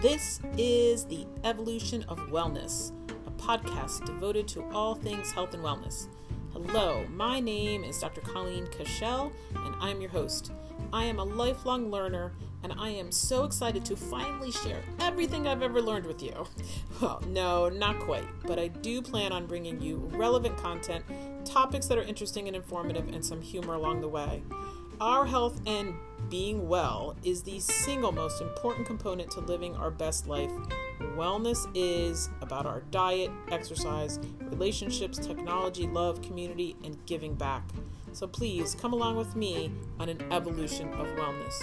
This is the Evolution of Wellness, a podcast devoted to all things health and wellness. Hello, my name is Dr. Colleen Kachele, and I'm your host. I am a lifelong learner, and I am so excited to finally share everything I've ever learned with you. Well, no, not quite, but I do plan on bringing you relevant content, topics that are interesting and informative, and some humor along the way. Our health and being well is the single most important component to living our best life. Wellness is about our diet, exercise, relationships, technology, love, community, and giving back. So please come along with me on an evolution of wellness.